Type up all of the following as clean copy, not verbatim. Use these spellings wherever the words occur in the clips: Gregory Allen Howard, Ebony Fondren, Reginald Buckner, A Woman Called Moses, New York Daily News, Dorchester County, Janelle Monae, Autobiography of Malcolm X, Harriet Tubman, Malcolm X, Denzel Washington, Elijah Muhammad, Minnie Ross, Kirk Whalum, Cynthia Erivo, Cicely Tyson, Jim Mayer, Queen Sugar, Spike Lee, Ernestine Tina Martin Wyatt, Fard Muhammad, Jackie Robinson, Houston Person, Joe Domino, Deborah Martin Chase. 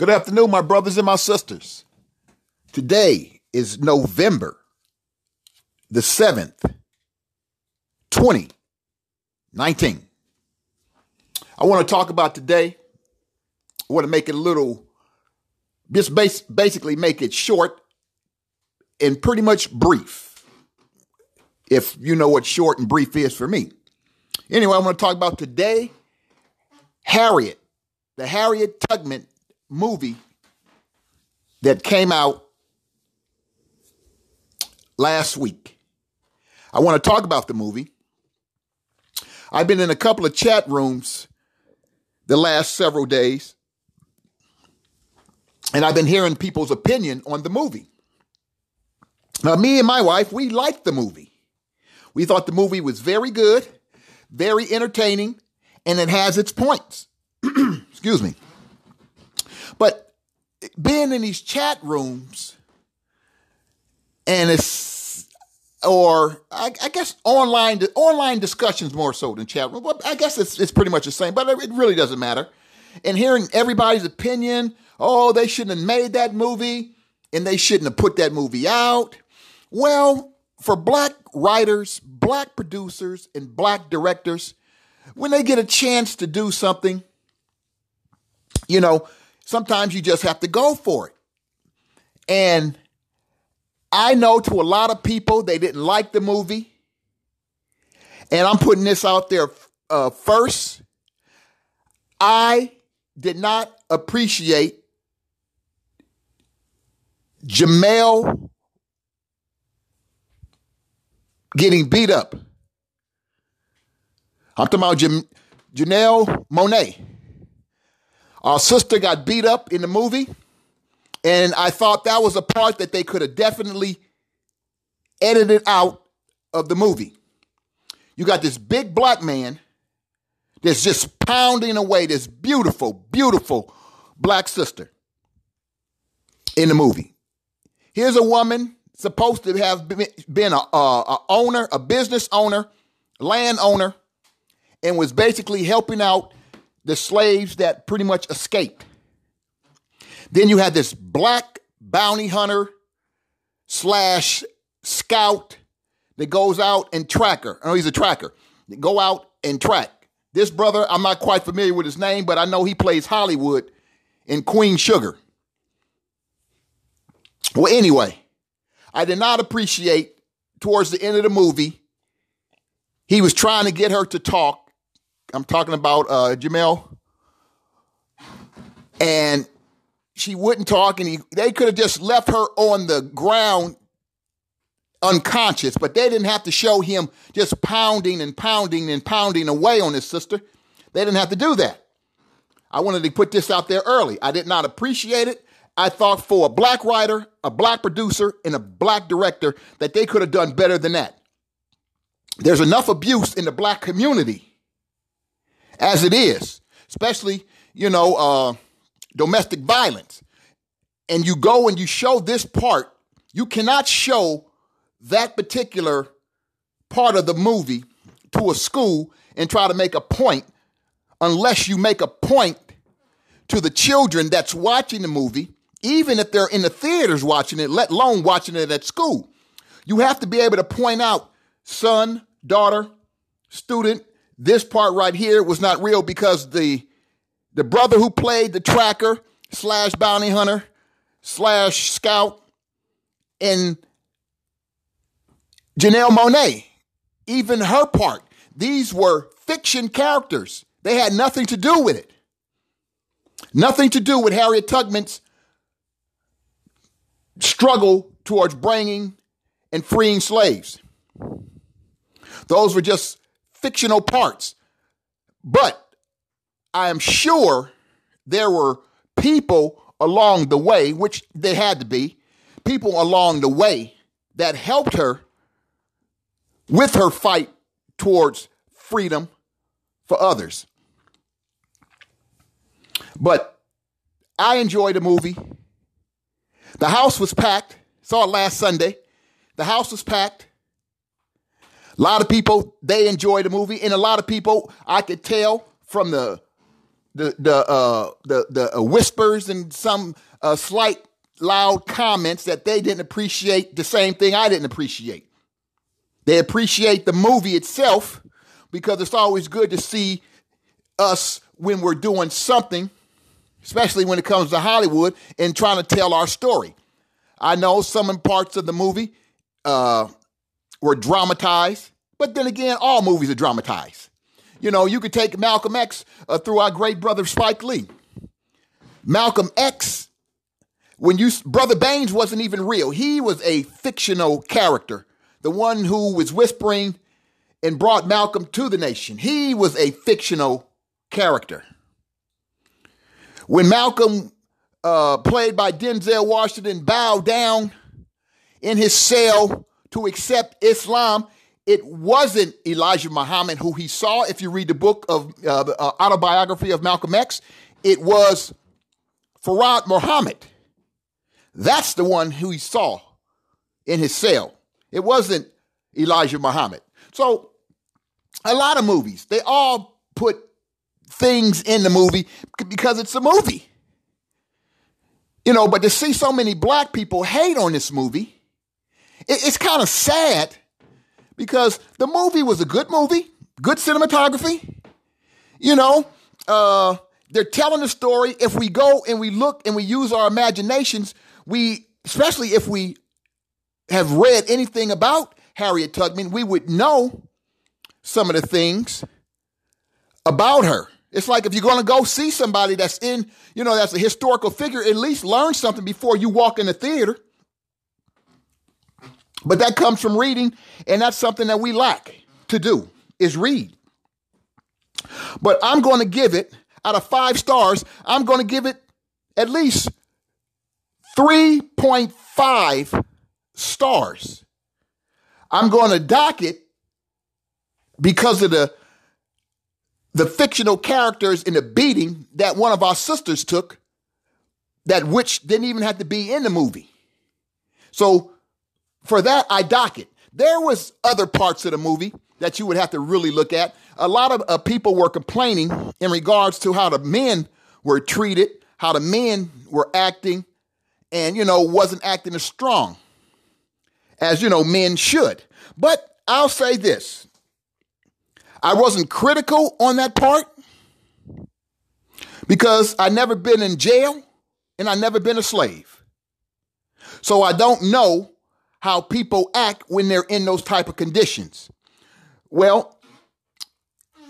Good afternoon, my brothers and my sisters. Today is November the 7th, 2019. I want to talk about today. I want to make it a little, just basically make it short and pretty much brief, if you know what short and brief is for me. Anyway, I want to talk about today, Harriet, the Harriet Tubman movie that came out last week. I want to talk about the movie. I've been in a couple of chat rooms the last several days, and I've been hearing people's opinion on the movie. Now, me and my wife, we liked the movie. We thought the movie was very good, very entertaining, and it has its points. Excuse me. But being in these chat rooms, and I guess online discussions more so than chat rooms. I guess it's pretty much the same, but it really doesn't matter. And hearing everybody's opinion, oh, they shouldn't have made that movie, and they shouldn't have put that movie out. Well, for black writers, black producers, and black directors, when they get a chance to do something, you know, sometimes you just have to go for it. And I know to a lot of people, they didn't like the movie. And I'm putting this out there first. I did not appreciate Janelle getting beat up. I'm talking about Janelle Monae. Our sister got beat up in the movie. And I thought that was a part that they could have definitely edited out of the movie. You got this big black man that's just pounding away this beautiful, beautiful black sister in the movie. Here's a woman supposed to have been a owner, a business owner, landowner, and was basically helping out the slaves that pretty much escaped. Then you had this black bounty hunter slash scout that goes out and tracker. Oh, he's a tracker. Go out and track. This brother, I'm not quite familiar with his name, but I know he plays Hollywood in Queen Sugar. Well, anyway, I did not appreciate towards the end of the movie, he was trying to get her to talk. I'm talking about Janelle. And she wouldn't talk, and they could have just left her on the ground unconscious, but they didn't have to show him just pounding and pounding and pounding away on his sister. They didn't have to do that. I wanted to put this out there early. I did not appreciate it. I thought for a black writer, a black producer, and a black director that they could have done better than that. There's enough abuse in the black community as it is, especially, you know, domestic violence, and you go and you show this part. You cannot show that particular part of the movie to a school and try to make a point unless you make a point to the children that's watching the movie, even if they're in the theaters watching it, let alone watching it at school. You have to be able to point out, son, daughter, student, this part right here was not real because the brother who played the tracker slash bounty hunter slash scout and Janelle Monae, even her part, these were fiction characters. They had nothing to do with it. Nothing to do with Harriet Tubman's struggle towards bringing and freeing slaves. Those were just fictional parts. But I am sure there were people along the way, which they had to be, people along the way that helped her with her fight towards freedom for others. But I enjoyed the movie. The house was packed. Saw it last Sunday. The house was packed. A lot of people, they enjoyed the movie. And a lot of people, I could tell from the the whispers and some slight loud comments that they didn't appreciate the same thing I didn't appreciate. They appreciate the movie itself because it's always good to see us when we're doing something, especially when it comes to Hollywood and trying to tell our story. I know some parts of the movie were dramatized, but then again, all movies are dramatized. You know, you could take Malcolm X through our great brother Spike Lee. Malcolm X, Brother Baines wasn't even real. He was a fictional character, the one who was whispering and brought Malcolm to the nation. He was a fictional character. When Malcolm, played by Denzel Washington, bowed down in his cell to accept Islam, it wasn't Elijah Muhammad who he saw. If you read the book of Autobiography of Malcolm X, it was Fard Muhammad. That's the one who he saw in his cell. It wasn't Elijah Muhammad. So a lot of movies, they all put things in the movie because it's a movie. You know, but to see so many black people hate on this movie, it's kind of sad. Because the movie was a good movie, good cinematography. You know, they're telling the story. If we go and we look and we use our imaginations, especially if we have read anything about Harriet Tubman, we would know some of the things about her. It's like if you're going to go see somebody that's a historical figure, at least learn something before you walk in the theater. But that comes from reading, and that's something that we lack to do, is read. But I'm going to give it, out of 5 stars, I'm going to give it at least 3.5 stars. I'm going to dock it because of the fictional characters and the beating that one of our sisters took, that which didn't even have to be in the movie. So, for that, I dock it. There was other parts of the movie that you would have to really look at. A lot of people were complaining in regards to how the men were treated, how the men were acting, and, you know, wasn't acting as strong as, you know, men should. But I'll say this. I wasn't critical on that part because I've never been in jail and I've never been a slave. So I don't know how people act when they're in those type of conditions. Well,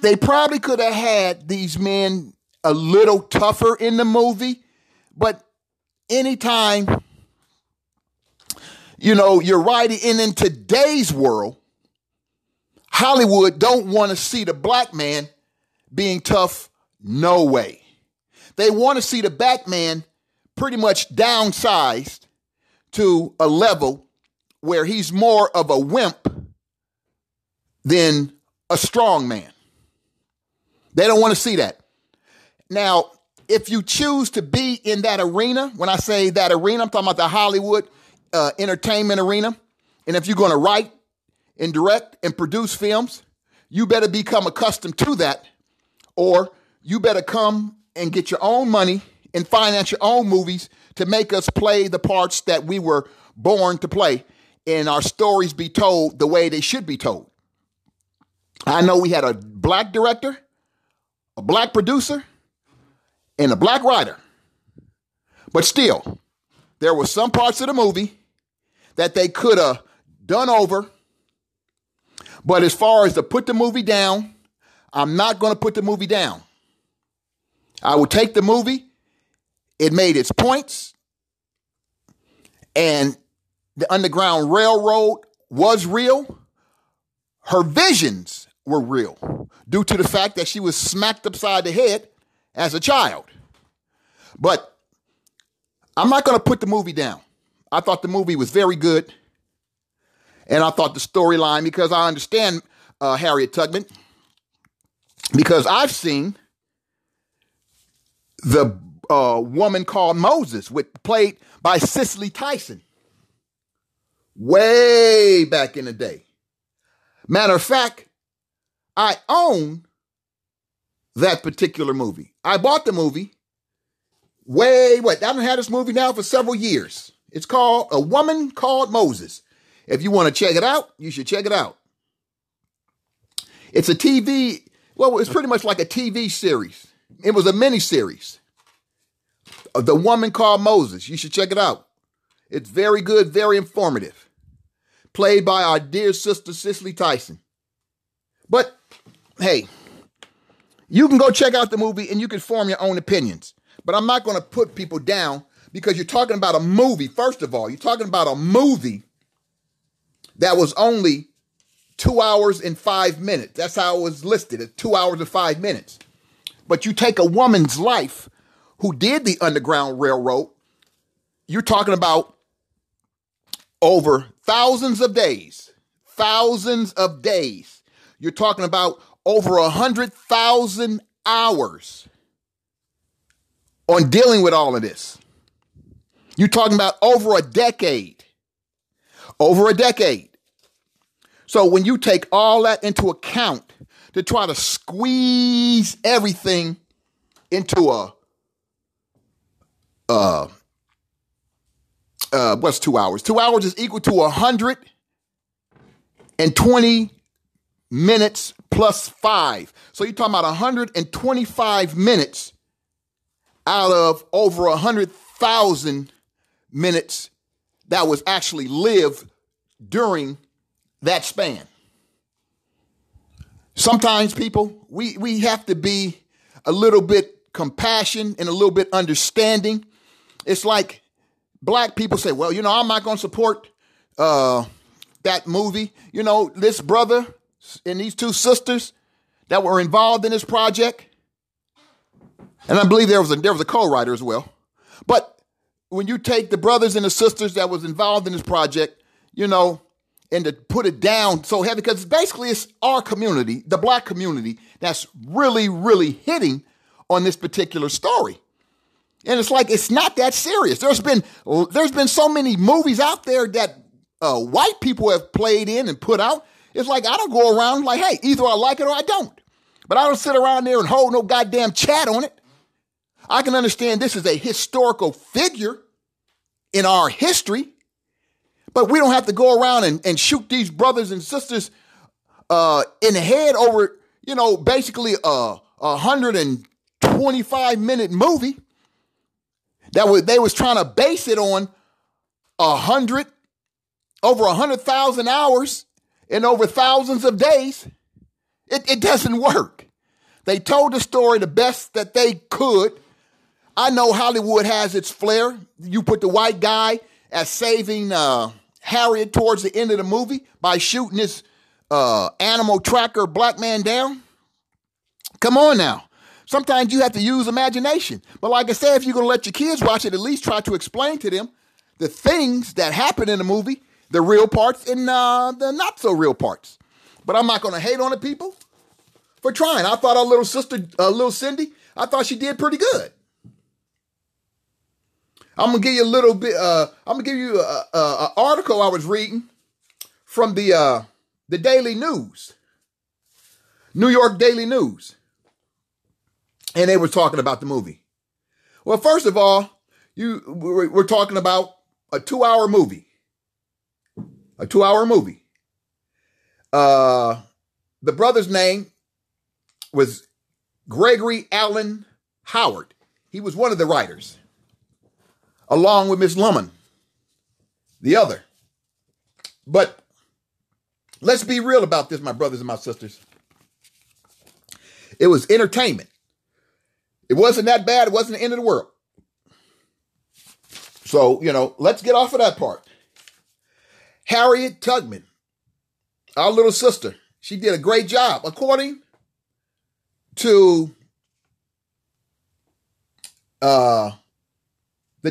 they probably could have had these men a little tougher in the movie, but anytime, you know, you're writing in today's world, Hollywood don't want to see the black man being tough, no way. They want to see the black man pretty much downsized to a level where he's more of a wimp than a strong man. They don't want to see that. Now, if you choose to be in that arena, when I say that arena, I'm talking about the Hollywood entertainment arena. And if you're going to write and direct and produce films, you better become accustomed to that, or you better come and get your own money and finance your own movies to make us play the parts that we were born to play, and our stories be told the way they should be told. I know we had a black director, a black producer, and a black writer. But still, there were some parts of the movie that they could have done over. But as far as to put the movie down, I'm not going to put the movie down. I will take the movie. It made its points. And the Underground Railroad was real. Her visions were real due to the fact that she was smacked upside the head as a child. But I'm not going to put the movie down. I thought the movie was very good. And I thought the storyline, because I understand Harriet Tubman, because I've seen the Woman Called Moses, played by Cicely Tyson, way back in the day. Matter of fact, I own that particular movie. I bought the movie. I haven't had this movie now for several years. It's called A Woman Called Moses. If you want to check it out, you should check it out. It's a TV, it's pretty much like a TV series. It was a miniseries of The Woman Called Moses. You should check it out. It's very good, very informative. Played by our dear sister, Cicely Tyson. But, hey, you can go check out the movie and you can form your own opinions. But I'm not going to put people down because you're talking about a movie. First of all, you're talking about a movie that was only 2 hours and 5 minutes. That's how it was listed, at 2 hours and 5 minutes. But you take a woman's life who did the Underground Railroad, you're talking about over thousands of days. You're talking about over 100,000 hours on dealing with all of this. You're talking about over a decade. So when you take all that into account to try to squeeze everything into what's 2 hours? 2 hours is equal to 120 minutes plus 5. So you're talking about 125 minutes out of over 100,000 minutes that was actually lived during that span. Sometimes people, we have to be a little bit compassionate and a little bit understanding. It's like black people say, I'm not going to support that movie. You know, this brother and these two sisters that were involved in this project. And I believe there was a co-writer as well. But when you take the brothers and the sisters that was involved in this project, and to put it down so heavy, because basically it's our community, the black community, that's really, really hitting on this particular story. And it's like, it's not that serious. There's been so many movies out there that white people have played in and put out. It's like, I don't go around like, hey, either I like it or I don't. But I don't sit around there and hold no goddamn chat on it. I can understand this is a historical figure in our history, but we don't have to go around and shoot these brothers and sisters in the head over, basically a 125-minute movie. They was trying to base it on over 100,000 hours and over thousands of days. It doesn't work. They told the story the best that they could. I know Hollywood has its flair. You put the white guy as saving Harriet towards the end of the movie by shooting this animal tracker black man down. Come on now. Sometimes you have to use imagination. But like I said, if you're going to let your kids watch it, at least try to explain to them the things that happen in the movie, the real parts and the not so real parts. But I'm not going to hate on the people for trying. I thought our little sister, little Cindy, I thought she did pretty good. I'm going to give you a little bit. I'm going to give you an article I was reading from the Daily News, New York Daily News. And they were talking about the movie. Well, first of all, we're talking about a 2-hour movie. A 2-hour movie. The brother's name was Gregory Allen Howard. He was one of the writers, along with Miss Luhmann, the other. But let's be real about this, my brothers and my sisters. It was entertainment. It wasn't that bad. It wasn't the end of the world. So, let's get off of that part. Harriet Tubman, our little sister, she did a great job. According to the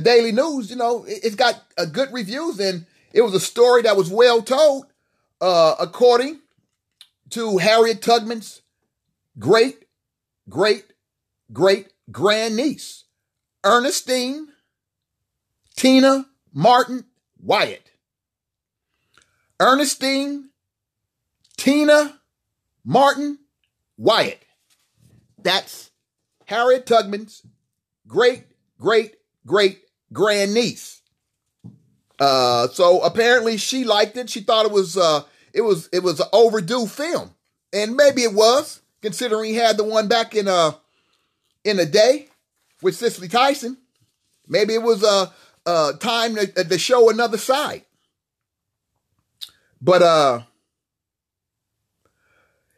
Daily News, it's got good reviews, and it was a story that was well told, according to Harriet Tubman's great, great, great grandniece, Ernestine Tina Martin Wyatt. Ernestine Tina Martin Wyatt. That's Harriet Tubman's great-great-great-grandniece. So apparently she liked it. She thought it was an overdue film. And maybe it was, considering he had the one back in the day with Cicely Tyson. Maybe it was time to show another side. But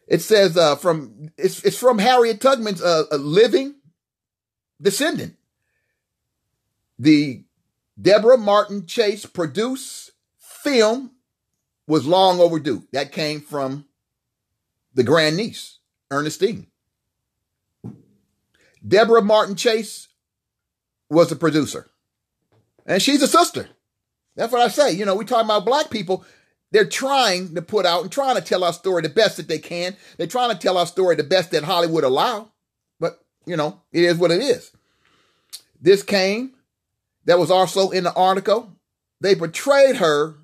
it says it's from Harriet Tubman's a living descendant. The Deborah Martin Chase produced film was long overdue. That came from the grandniece, Ernestine. Deborah Martin Chase was a producer. And she's a sister. That's what I say. You know, we talking about black people. They're trying to put out and trying to tell our story the best that they can. They're trying to tell our story the best that Hollywood allow. But, you know, it is what it is. This came. That was also in the article. They portrayed her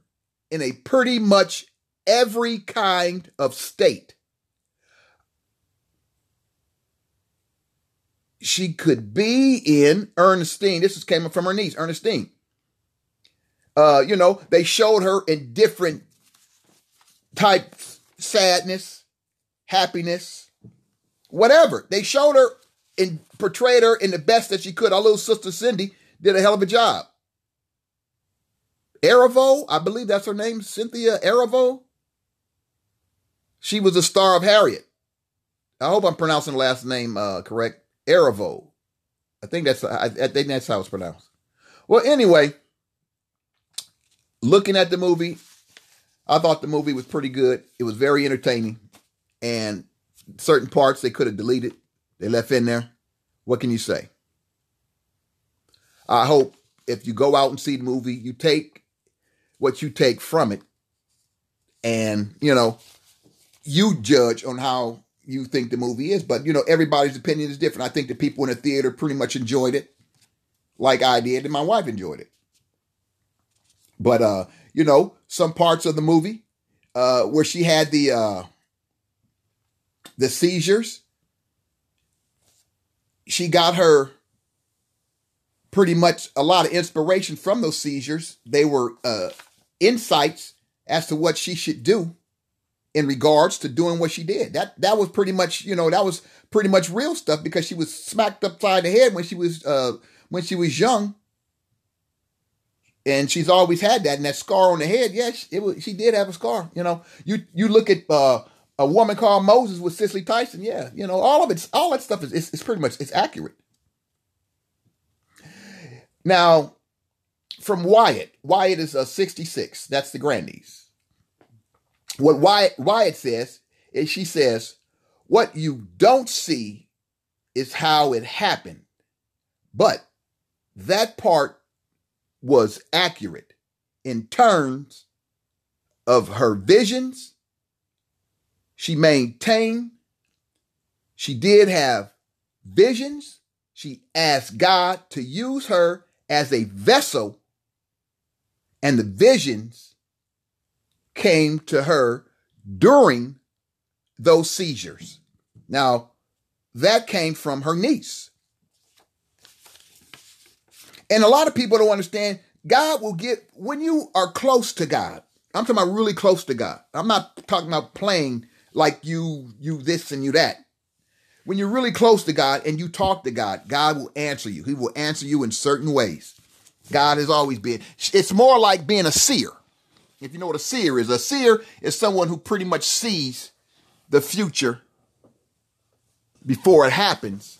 in a pretty much every kind of state. She could be in Ernestine. This came from her niece, Ernestine. You know, they showed her in different types, sadness, happiness, whatever. They showed her and portrayed her in the best that she could. Our little sister Cindy did a hell of a job. Erivo, I believe that's her name, Cynthia Erivo. She was a star of Harriet. I hope I'm pronouncing the last name correct. Erivo. I think that's how it's pronounced. Well, anyway, looking at the movie, I thought the movie was pretty good. It was very entertaining. And certain parts they could have deleted. They left in there. What can you say? I hope if you go out and see the movie, you take what you take from it. And, you know, you judge on how you think the movie is. But, you know, everybody's opinion is different. I think the people in the theater pretty much enjoyed it like I did. And my wife enjoyed it. But, you know, some parts of the movie where she had the seizures, she got her pretty much a lot of inspiration from those seizures. They were insights as to what she should do in regards to doing what she did. That was pretty much, you know, that was pretty much real stuff because she was smacked upside the head when she was young. And she's always had that, and that scar on the head. Yes, she did have a scar. You know, you look at A Woman Called Moses with Cicely Tyson. Yeah, you know, all that stuff is pretty much it's accurate. Now, from Wyatt. Wyatt is 66. That's the grandniece. What Wyatt says is she says, "What you don't see is how it happened, but that part was accurate in terms of her visions." She maintained. She did have visions. She asked God to use her as a vessel, and the visions came to her during those seizures. Now, that came from her niece. And a lot of people don't understand, God will get, when you are close to God, I'm talking about really close to God. I'm not talking about playing like you this and you that. When you're really close to God and you talk to God, God will answer you. He will answer you in certain ways. God has always been. It's more like being a seer. If you know what a seer is. A seer is someone who pretty much sees the future before it happens.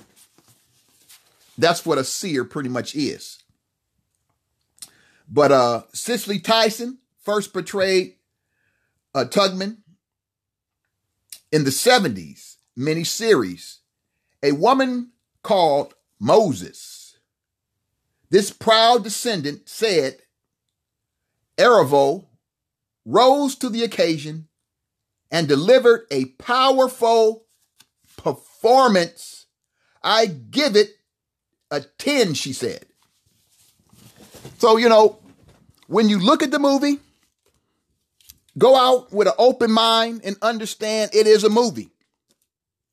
That's what a seer pretty much is. But Cicely Tyson first portrayed Tubman in the 70s miniseries, A Woman Called Moses. This proud descendant said Erivo rose to the occasion and delivered a powerful performance. I give it a 10, she said. So, you know, when you look at the movie, go out with an open mind and understand it is a movie.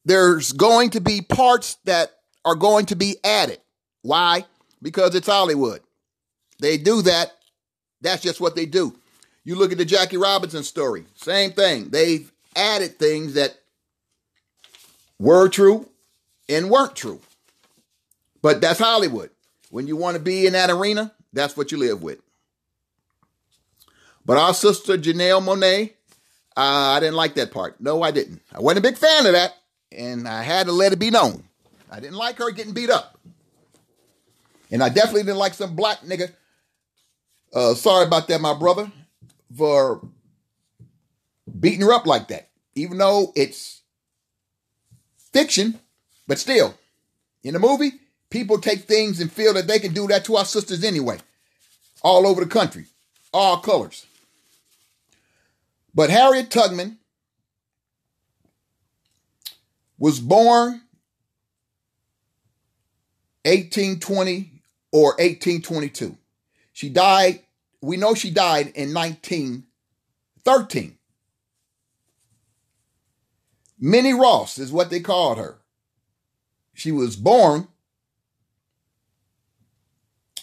There's going to be parts that are going to be added. Why? Because it's Hollywood. They do that. That's just what they do. You look at the Jackie Robinson story, same thing. They've added things that were true and weren't true. But that's Hollywood. When you want to be in that arena, that's what you live with. But our sister Janelle Monae, I didn't like that part. No, I didn't. I wasn't a big fan of that, and I had to let it be known. I didn't like her getting beat up. And I definitely didn't like some black nigga. Sorry about that, my brother, for beating her up like that, even though it's fiction, but still, in the movie, people take things and feel that they can do that to our sisters anyway, all over the country, all colors. But Harriet Tubman was born 1820 or 1822. She died, we know she died in 1913. Minnie Ross is what they called her. She was born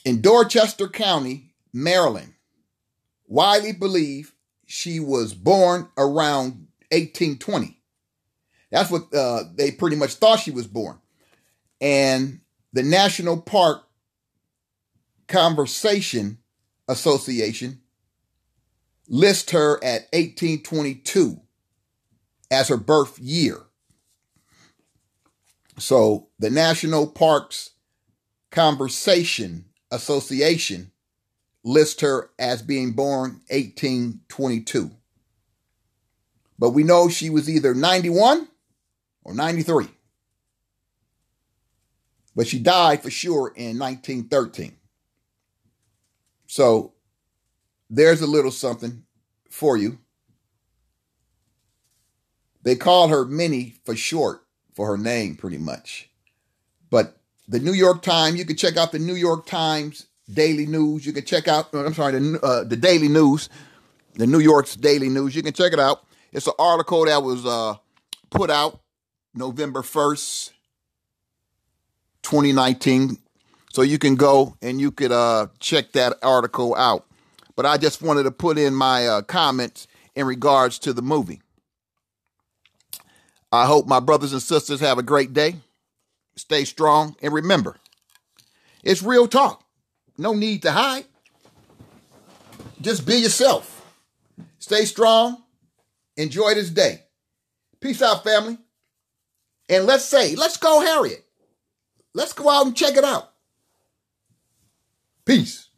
in Dorchester County, Maryland. Widely believed she was born around 1820. That's what they pretty much thought she was born. And the National Park Conservation Association lists her at 1822 as her birth year. So the National Parks Conservation Association lists her as being born 1822. But we know she was either 91 or 93. But she died for sure in 1913. So there's a little something for you. They call her Minnie for short for her name, pretty much. But the New York Times, you can check out the New York Times Daily News. You can check out, the Daily News, the New York's Daily News. You can check it out. It's an article that was put out November 1st, 2019. So you can go and you could check that article out. But I just wanted to put in my comments in regards to the movie. I hope my brothers and sisters have a great day. Stay strong. And remember, it's real talk. No need to hide. Just be yourself. Stay strong. Enjoy this day. Peace out, family. And let's go, Harriet. Let's go out and check it out. Peace.